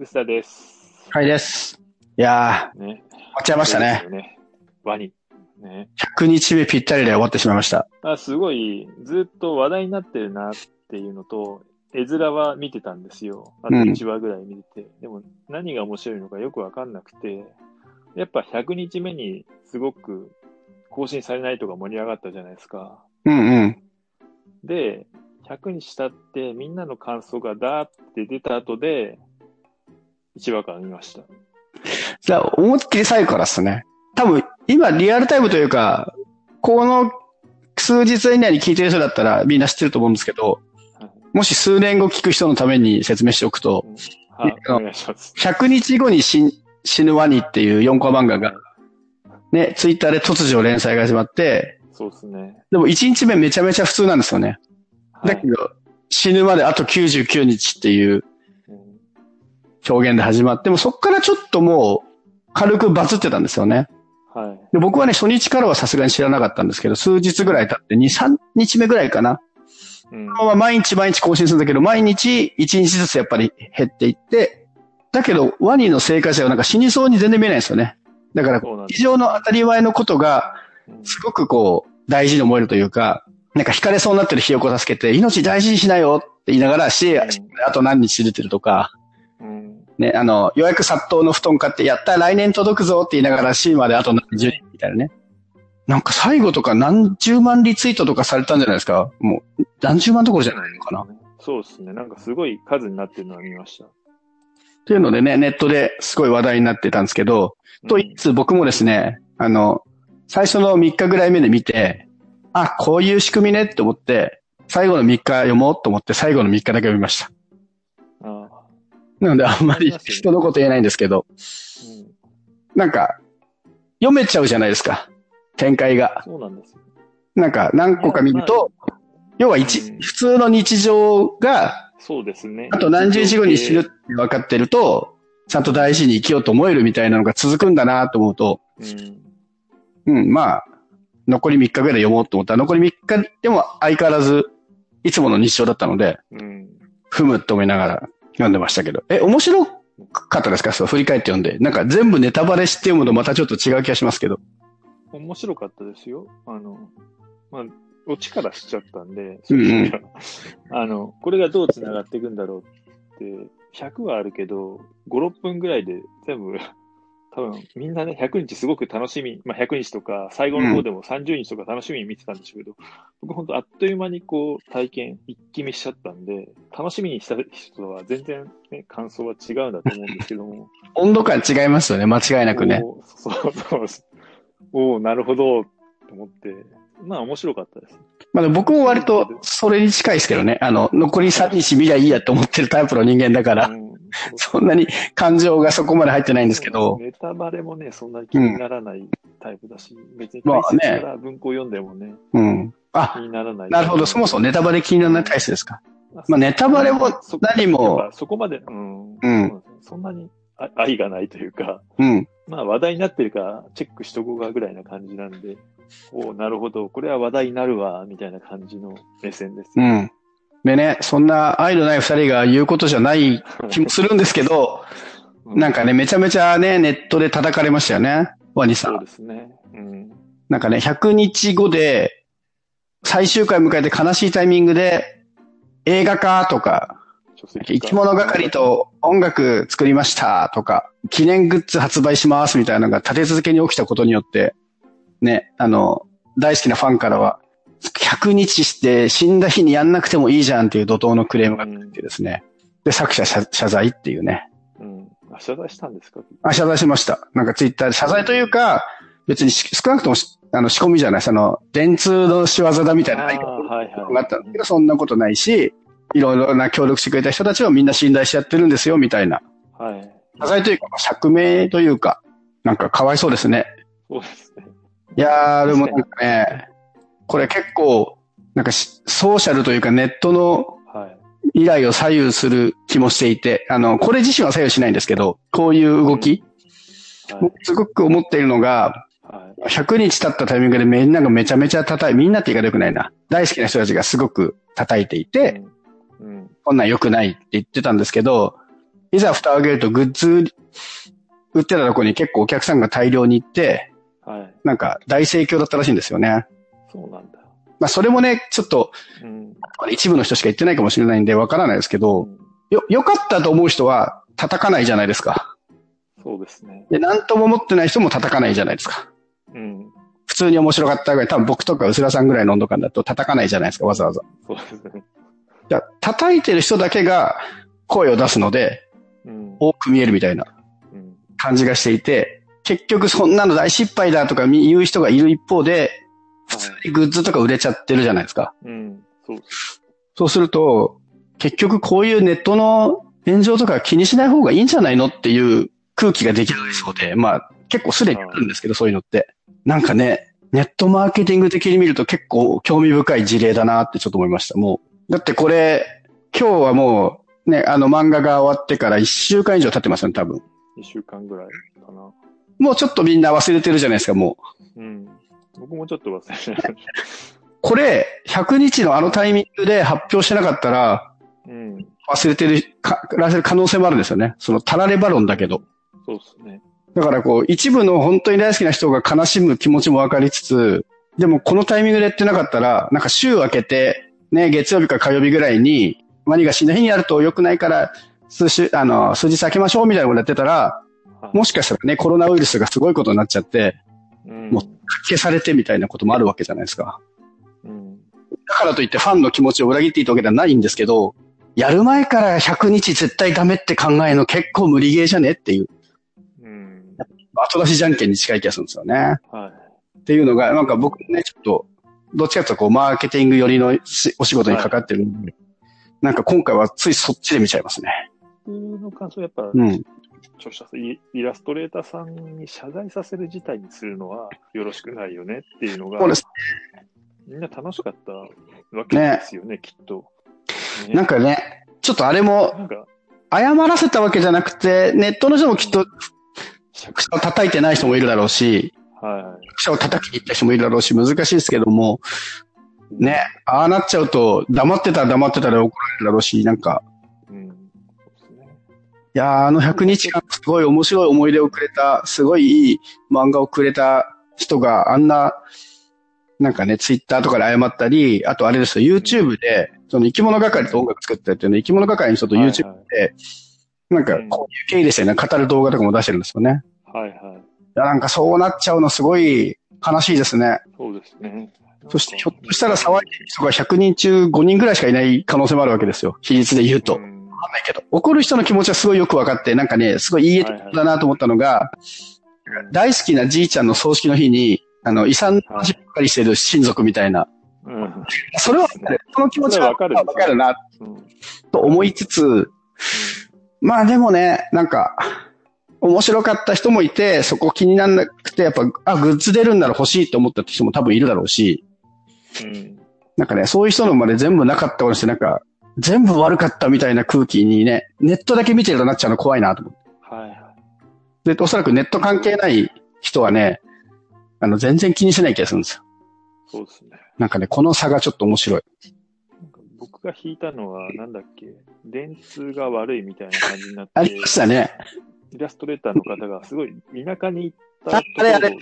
薄田です。はいです。いやー、ね、終わっちゃいましたね。ねワニ、ね。100日目ぴったりで終わってしまいました。あ、すごい、ずっと話題になってるなっていうのと、絵面は見てたんですよ。あと1話ぐらい見てて。うん、でも何が面白いのかよくわかんなくて、やっぱ100日目にすごく更新されないとか盛り上がったじゃないですか。うんうん。で、100にしたってみんなの感想がダーって出た後で1話から見ました。じゃあ思いっきり最後からっすね。多分今リアルタイムというかこの数日以内に聞いてる人だったらみんな知ってると思うんですけど、もし数年後聞く人のために説明しておくと、はい、お願いします。100日後に死ぬワニっていう4コマ漫画がね、ツイッターで突如連載が始まって、そうですね。でも1日目めちゃめちゃ普通なんですよね。だけど、はい、死ぬまであと99日っていう表現で始まって、もうそっからちょっともう軽くバズってたんですよね。はい、で僕はね、初日からはさすがに知らなかったんですけど、数日ぐらい経って2、3日目ぐらいかな。うん、毎日毎日更新するんだけど、毎日1日ずつやっぱり減っていって、だけどワニの生還者はなんか死にそうに全然見えないんですよね。だから、非常の当たり前のことが、すごくこう、大事に思えるというか、なんか惹かれそうになってるひよこを助けて、命大事にしなよって言いながら、あと何日出てるとか、うん、ね、予約殺到の布団買って、やった来年届くぞって言いながら、C まであと何十人みたいなね。なんか最後とか何十万リツイートとかされたんじゃないですか。もう、何十万どころじゃないのかな。そうですね。なんかすごい数になってるのは見ました。っていうのでね、ネットですごい話題になってたんですけど、といつ僕もですね、最初の3日ぐらい目で見て、あ、こういう仕組みねって思って、最後の3日読もうと思って、最後の3日だけ読みました。あなので、あんまり人のこと言えないんですけど、うん、なんか、読めちゃうじゃないですか、展開が。そうなんですよ。なんか、何個か見ると、要は普通の日常が、そうですね。あと何十日後に死ぬって分かってると、ちゃんと大事に生きようと思えるみたいなのが続くんだなと思うと、うん、まあ、残り3日ぐらい読もうと思ったら、残り3日でも相変わらず、いつもの日常だったので、ふむって思いながら読んでましたけど、面白かったですか？そう、振り返って読んで。なんか全部ネタバレして読むのまたちょっと違う気がしますけど。面白かったですよ。まあ、オチからしちゃったんで、それからこれがどう繋がっていくんだろうって、100はあるけど、5、6分ぐらいで全部、多分みんなね、100日すごく楽しみ、まあ、100日とか、最後の方でも30日とか楽しみに見てたんでしょうけど、僕ほんとあっという間にこう、体験、一気見しちゃったんで、楽しみにした人は全然、ね、感想は違うんだと思うんですけども。温度感違いますよね、間違いなくね。そうそうです。おお、なるほど、と思って、まあ面白かったです。まあ僕も割とそれに近いですけどね、残り3日見りゃいいやと思ってるタイプの人間だから、そんなに感情がそこまで入ってないんですけど。ネタバレもね、そんなに気にならないタイプだし、別に解説から文庫を読んでもね、気にならない。なるほど、そもそもネタバレ気にならない体質ですか。まあネタバレも何も。そこまで、そんなに愛がないというか、まあ話題になってるからチェックしとこうかぐらいな感じなんで、おお、なるほど、これは話題になるわ、みたいな感じの目線です、ね。でね、そんな愛のない二人が言うことじゃない気もするんですけど、なんかね、めちゃめちゃね、ネットで叩かれましたよね、ワニさん。そうですね。なんかね、100日後で、最終回迎えて悲しいタイミングで、映画化とか、生き物係と音楽作りましたとか、記念グッズ発売しますみたいなのが立て続けに起きたことによって、ね、大好きなファンからは、100日して死んだ日にやんなくてもいいじゃんっていう怒涛のクレームが来てですね。で、作者謝罪っていうね。謝罪したんですか？謝罪しました。なんかツイッターで謝罪というか、別に少なくとも仕込みじゃない、電通の仕業だみたいなことがあったんだけど、そんなことないし、いろいろな協力してくれた人たちをみんな信頼しちゃってるんですよ、みたいな。はい。謝罪というか、釈明というか、なんかかわいそうですね。そうですね。いやー、でもなんかね、これ結構、なんかソーシャルというかネットの未来を左右する気もしていて、これ自身は左右しないんですけど、こういう動き、すごく思っているのが、100日経ったタイミングでみんながめちゃめちゃみんなって言い方良くないな。大好きな人たちがすごく叩いていて、こんなん良くないって言ってたんですけど、いざ蓋を開けるとグッズ売ってたとこに結構お客さんが大量に行って、はい、なんか大盛況だったらしいんですよね。そうなんだ。まあそれもね、ちょっと、うん、一部の人しか言ってないかもしれないんでわからないですけど、うん、良かったと思う人は叩かないじゃないですか。そうですね。で、なんとも思ってない人も叩かないじゃないですか。うん。普通に面白かったぐらい、多分僕とか薄田さんぐらいの温度感だと叩かないじゃないですか、わざわざ。そうですね。じゃあ叩いてる人だけが声を出すので、うん、多く見えるみたいな感じがしていて、結局そんなの大失敗だとか言う人がいる一方で、普通にグッズとか売れちゃってるじゃないですか。うん、そうすると、結局こういうネットの炎上とか気にしない方がいいんじゃないのっていう空気ができるそうで、まあ結構すでにあるんですけど、そういうのって。なんかね、ネットマーケティング的に見ると結構興味深い事例だなってちょっと思いました。もう、だってこれ、今日はもうね、漫画が終わってから1週間以上経ってますよね、多分。1週間ぐらいかな。もうちょっとみんな忘れてるじゃないですか、もう。うん。僕もちょっと忘れてる。これ、100日のあのタイミングで発表してなかったら、うん、忘れてる可能性もあるんですよね。その、タラレバ論だけど。そうですね。だからこう、一部の本当に大好きな人が悲しむ気持ちもわかりつつ、でもこのタイミングでやってなかったら、なんか週明けて、ね、月曜日か火曜日ぐらいに、マニが死んだ日にやると良くないから、数日空けましょうみたいなことやってたら、もしかしたらね、コロナウイルスがすごいことになっちゃって、うん、もう消されてみたいなこともあるわけじゃないですか。うん、だからといってファンの気持ちを裏切っていたわけではないんですけど、やる前から100日絶対ダメって考えるの結構無理ゲーじゃねっていう。うん、後出しじゃんけんに近い気がするんですよね。はい、っていうのが、なんか僕ね、ちょっと、どっちかというとこう、マーケティング寄りのお仕事にかかってるんで、はい、なんか今回はついそっちで見ちゃいますね。の感想やっぱ、うん、著者イラストレーターさんに謝罪させる事態にするのはよろしくないよねっていうのが、そうです、みんな楽しかったわけですよね、ね、きっと、ね。なんかね、ちょっとあれも謝らせたわけじゃなくて、ネットの人もきっと作者を叩いてない人もいるだろうし、はい、作者を叩きに行った人もいるだろうし、難しいですけども、ね、ああなっちゃうと黙ってたら怒られるだろうし、なんか。いやー、100日間すごい面白い思い出をくれた、すごいいい漫画をくれた人があんな、なんかね、ツイッターとかで謝ったり、あとあれですよ、YouTube で、その生き物係と音楽作ったっていうの、生き物係の人と YouTube で、はいはい、なんかこういう経緯でしたよね、語る動画とかも出してるんですよね。はいはい。いや、なんかそうなっちゃうのすごい悲しいですね。そうですね。そしてひょっとしたら騒いでる人が100人中5人ぐらいしかいない可能性もあるわけですよ、比率で言うと。うん、わかんないけど、怒る人の気持ちはすごいよく分かって、なんかね、すごいいい絵だなと思ったのが、はいはい、大好きなじいちゃんの葬式の日に、遺産の話ばっかりしてる親族みたいな。うん、それは分かる。その気持ちは分かるな、と思いつつ、うん、まあでもね、なんか、面白かった人もいて、そこ気にならなくて、やっぱ、あ、グッズ出るんなら欲しいと思った人も多分いるだろうし、うん、なんかね、そういう人のまで全部なかったことして、なんか、全部悪かったみたいな空気にね、ネットだけ見てるとなっちゃうの怖いなと思って。はいはい。で、おそらくネット関係ない人はね、全然気にしない気がするんですよ。そうですね。なんかね、この差がちょっと面白い。なんか僕が引いたのは、なんだっけ、電通が悪いみたいな感じになって。ありましたね。イラストレーターの方がすごい田舎に行ったところ、電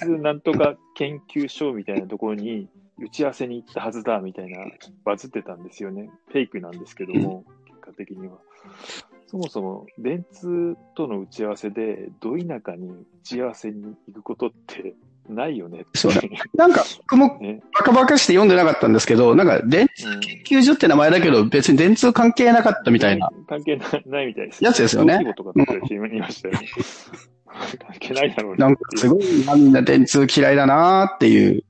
通なんとか研究所みたいなところに、打ち合わせに行ったはずだみたいなバズってたんですよね。フェイクなんですけども、結果的にはそもそも電通との打ち合わせでど田舎に打ち合わせに行くことってないよね。そうだ。なんか僕もバカバカして読んでなかったんですけど、なんか電通研究所って名前だけど、別に電通関係なかったみたいな、関係ないみたいですやつですよね。どういうことかとか言いましたよね。関係ないだろうね。なんかすごいみんな電通嫌いだなーっていう。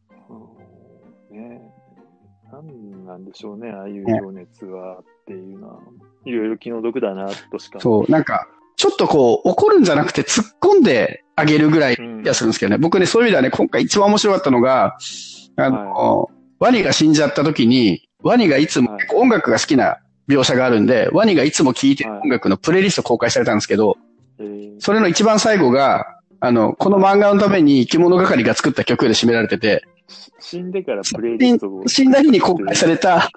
なんでしょうね、ああいう情熱はっていうのは、いろいろ気の毒だなとしか。そう、なんか、ちょっとこう、怒るんじゃなくて突っ込んであげるぐらいやするんですけどね、うん、僕ね、そういう意味ではね、今回一番面白かったのが、はい、ワニが死んじゃった時に、ワニがいつも、はい、音楽が好きな描写があるんで、ワニがいつも聴いてる音楽のプレイリスト公開されたんですけど、はい、それの一番最後が、この漫画のために生き物係が作った曲で締められてて、死んでからプレイリストを死んだ日に公開された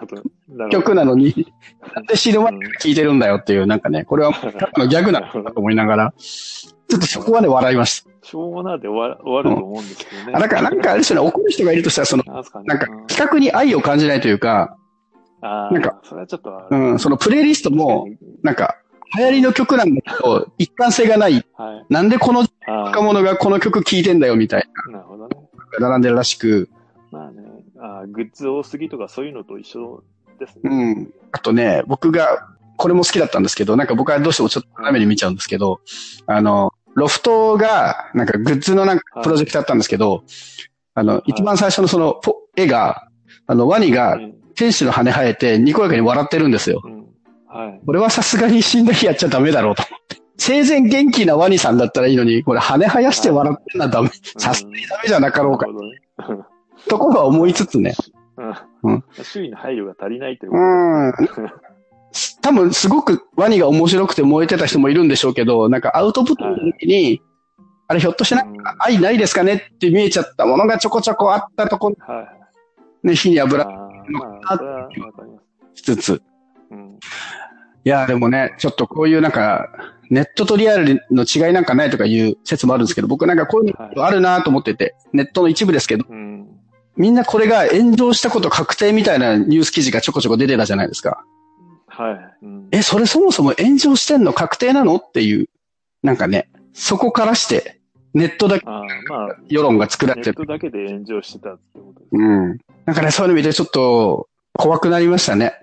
曲なのに、なんで死ぬまで聴いてるんだよっていう、なんかね、これはギャグなのかと思いながら、ちょっとそこまで笑いました。しょうもなで終わると思うんですけどね。なんかあれですよね、怒る人がいるとしたら、その、なんか企画に愛を感じないというか、なんか、それはちょっと、うん、そのプレイリストも、なんか、流行りの曲なんだけど、一貫性がない。はい、なんでこの若者がこの曲聴いてんだよみたいな。なるほどね。並んでるらしく。まあね、グッズ多すぎとかそういうのと一緒ですね。うん。あとね、僕が、これも好きだったんですけど、なんか僕はどうしてもちょっと斜めに見ちゃうんですけど、ロフトが、なんかグッズのなんかプロジェクトだったんですけど、はい、一番最初のその絵が、ワニが天使の羽生えてにこやかに笑ってるんですよ。うん、はい、これはさすがに死んだ日やっちゃダメだろうと思って。生前元気なワニさんだったらいいのに、これ羽生やして笑ってんのはダメ。さすがにダメじゃなかろうか。ね、ところが思いつつね。うん、周囲の配慮が足りないということ。うん。多分すごくワニが面白くて燃えてた人もいるんでしょうけど、なんかアウトプットの時に、はい、あれひょっとしてなんか愛ないですかねって見えちゃったものがちょこちょこあったところ、はい、ね、火に油がしつつ。うん、いや、でもね、ちょっとこういうなんか、ネットとリアルの違いなんかないとかいう説もあるんですけど、僕なんかこういうのあるなと思ってて、ネットの一部ですけど、うん、みんなこれが炎上したこと確定みたいなニュース記事がちょこちょこ出てたじゃないですか。はい。うん、それそもそも炎上してんの確定なのっていう、なんかね、そこからして、ネットだけ、世論が作られてる。ネットだけで炎上してたってことですね。うん。なんかね、そういうの見てちょっと怖くなりましたね。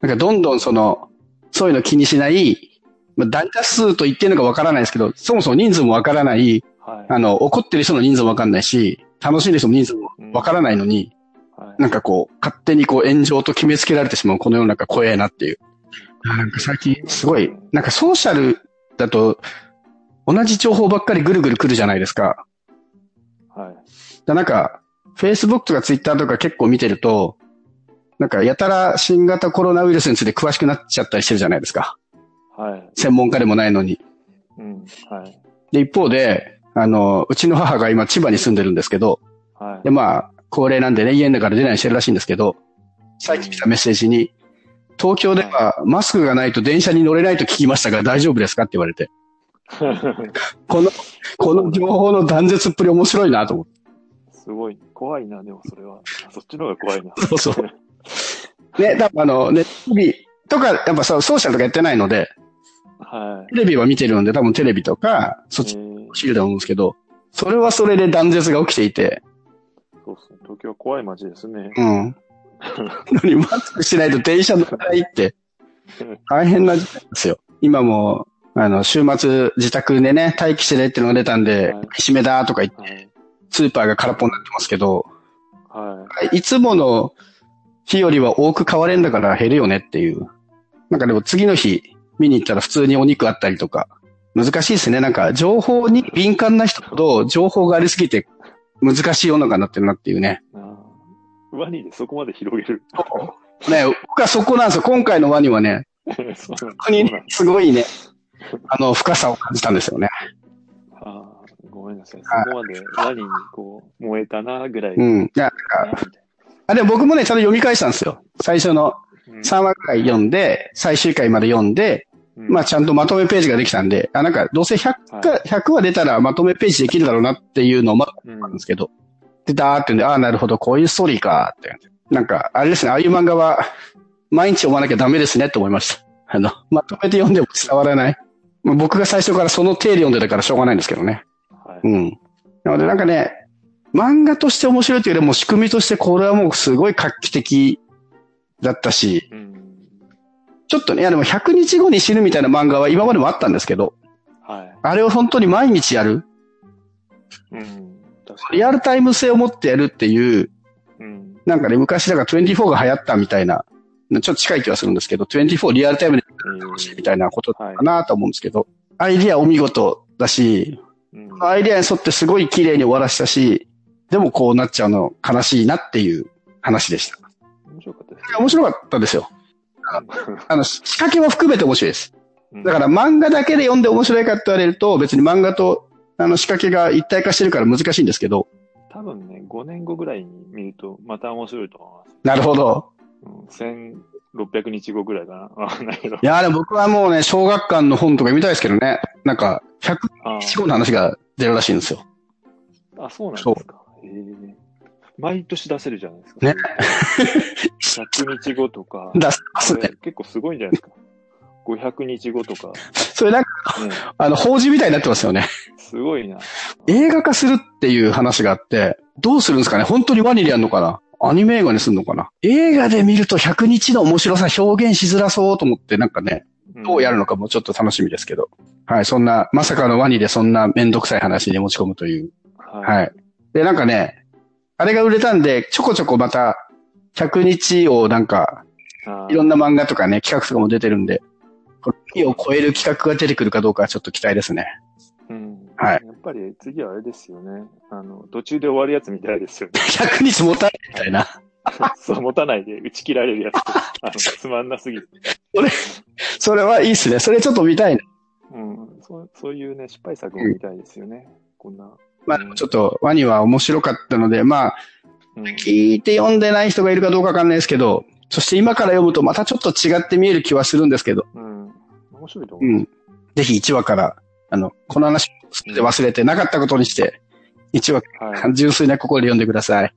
なんかどんどんその、そういうの気にしない、まあ、大多数と言ってるのかわからないですけど、そもそも人数もわからない、はい、怒ってる人の人数もわかんないし、楽しんでる人の人数もわからないのに、うん、はい、なんかこう、勝手にこう炎上と決めつけられてしまう、この世の中怖えなっていう。なんか最近すごい、なんかソーシャルだと、同じ情報ばっかりぐるぐる来るじゃないですか。はい。だなんか、Facebook とか Twitter とか結構見てると、なんか、やたら新型コロナウイルスについて詳しくなっちゃったりしてるじゃないですか。はい。専門家でもないのに。うん。はい。で、一方で、うちの母が今千葉に住んでるんですけど、はい。で、まあ、高齢なんでね、家の中で出ないようにしてるらしいんですけど、最近来たメッセージに、東京ではマスクがないと電車に乗れないと聞きましたが大丈夫ですかって言われて。この情報の断絶っぷり面白いなと思って。すごい。怖いな、でもそれは。そっちの方が怖いな。そうそう。ね、多分ね、テレビとか、やっぱそう、ソーシャルとかやってないので、はい。テレビは見てるんで、多分テレビとか、そっちの知ると思うんですけど、それはそれで断絶が起きていて。そうですね、東京は怖い街ですね。うん。のにマスクしないと電車乗らないって、大変な時代ですよ。今も、週末自宅でね、待機してねってのが出たんで、はい、締めだとか言って、はい、スーパーが空っぽになってますけど、はい。いつもの、日よりは多く買われんだから減るよねっていう。なんかでも次の日見に行ったら普通にお肉あったりとか。難しいですね。なんか情報に敏感な人ほど情報がありすぎて難しい世の中になってるなっていうね。ワニでそこまで広げる。ね、僕はそこなんですよ。今回のワニはね、特にすごいね、深さを感じたんですよね。ああ、ごめんなさい。そこまでワニにこう燃えたなぐらい。うん。でも僕もね、ちゃんと読み返したんですよ。最初の3話くらい読んで、最終回まで読んで、まあちゃんとまとめページができたんで、なんかどうせ100話出たらまとめページできるだろうなっていうのを待ってたんですけど、で、だーってんで、ああ、なるほど、こういうストーリーかーって。なんか、あれですね、ああいう漫画は毎日読まなきゃダメですねって思いました。まとめて読んでも伝わらない。まあ、僕が最初からその手で読んでたからしょうがないんですけどね。うん。なのでなんかね、漫画として面白いというよりも仕組みとしてこれはもうすごい画期的だったし、ちょっとね、いやでも100日後に死ぬみたいな漫画は今までもあったんですけど、あれを本当に毎日やる、リアルタイム性を持ってやるっていう、なんかね、昔だから24が流行ったみたいな、ちょっと近い気はするんですけど、24リアルタイムで楽しいみたいなことかなと思うんですけど、アイディアお見事だし、アイディアに沿ってすごい綺麗に終わらせたし、でもこうなっちゃうの悲しいなっていう話でした。面白かったです。面白かったですよ。仕掛けも含めて面白いです。だから漫画だけで読んで面白いかって言われると別に漫画と仕掛けが一体化してるから難しいんですけど、多分ね、5年後ぐらいに見ると、また面白いと思います。なるほど。1600日後ぐらいかな。わかんないけど。いや、でも僕はもうね、小学館の本とか見たいですけどね。なんか、100日後の話が出るらしいんですよ。あ、そうなんですか。毎年出せるじゃないですか。ね。100日後とか。出せますね。結構すごいんじゃないですか。500日後とか。それなんか、ね、法事みたいになってますよね。すごいな。映画化するっていう話があって、どうするんですかね？本当にワニでやるのかな？アニメ映画にするのかな？映画で見ると100日の面白さ表現しづらそうと思って、なんかね、どうやるのかもちょっと楽しみですけど。はい、そんな、まさかのワニでそんなめんどくさい話に持ち込むという。はい。で、なんかね、あれが売れたんで、ちょこちょこまた、100日をなんか、いろんな漫画とかね、企画とかも出てるんで、これを超える企画が出てくるかどうかはちょっと期待ですね。うん。はい。やっぱり次はあれですよね。途中で終わるやつみたいですよね。100日持たないみたいな。そう、持たないで打ち切られるやつ。つまんなすぎる。それはいいっすね。それちょっと見たいな。うん。そういうね、失敗作も見たいですよね。こんな。まあでもちょっとワニは面白かったので、まあ、聞いて読んでない人がいるかどうかわかんないですけど、そして今から読むとまたちょっと違って見える気はするんですけど。うん。面白いと思う。うん。ぜひ1話から、この話を忘れてなかったことにして、1話、純粋な心で読んでください。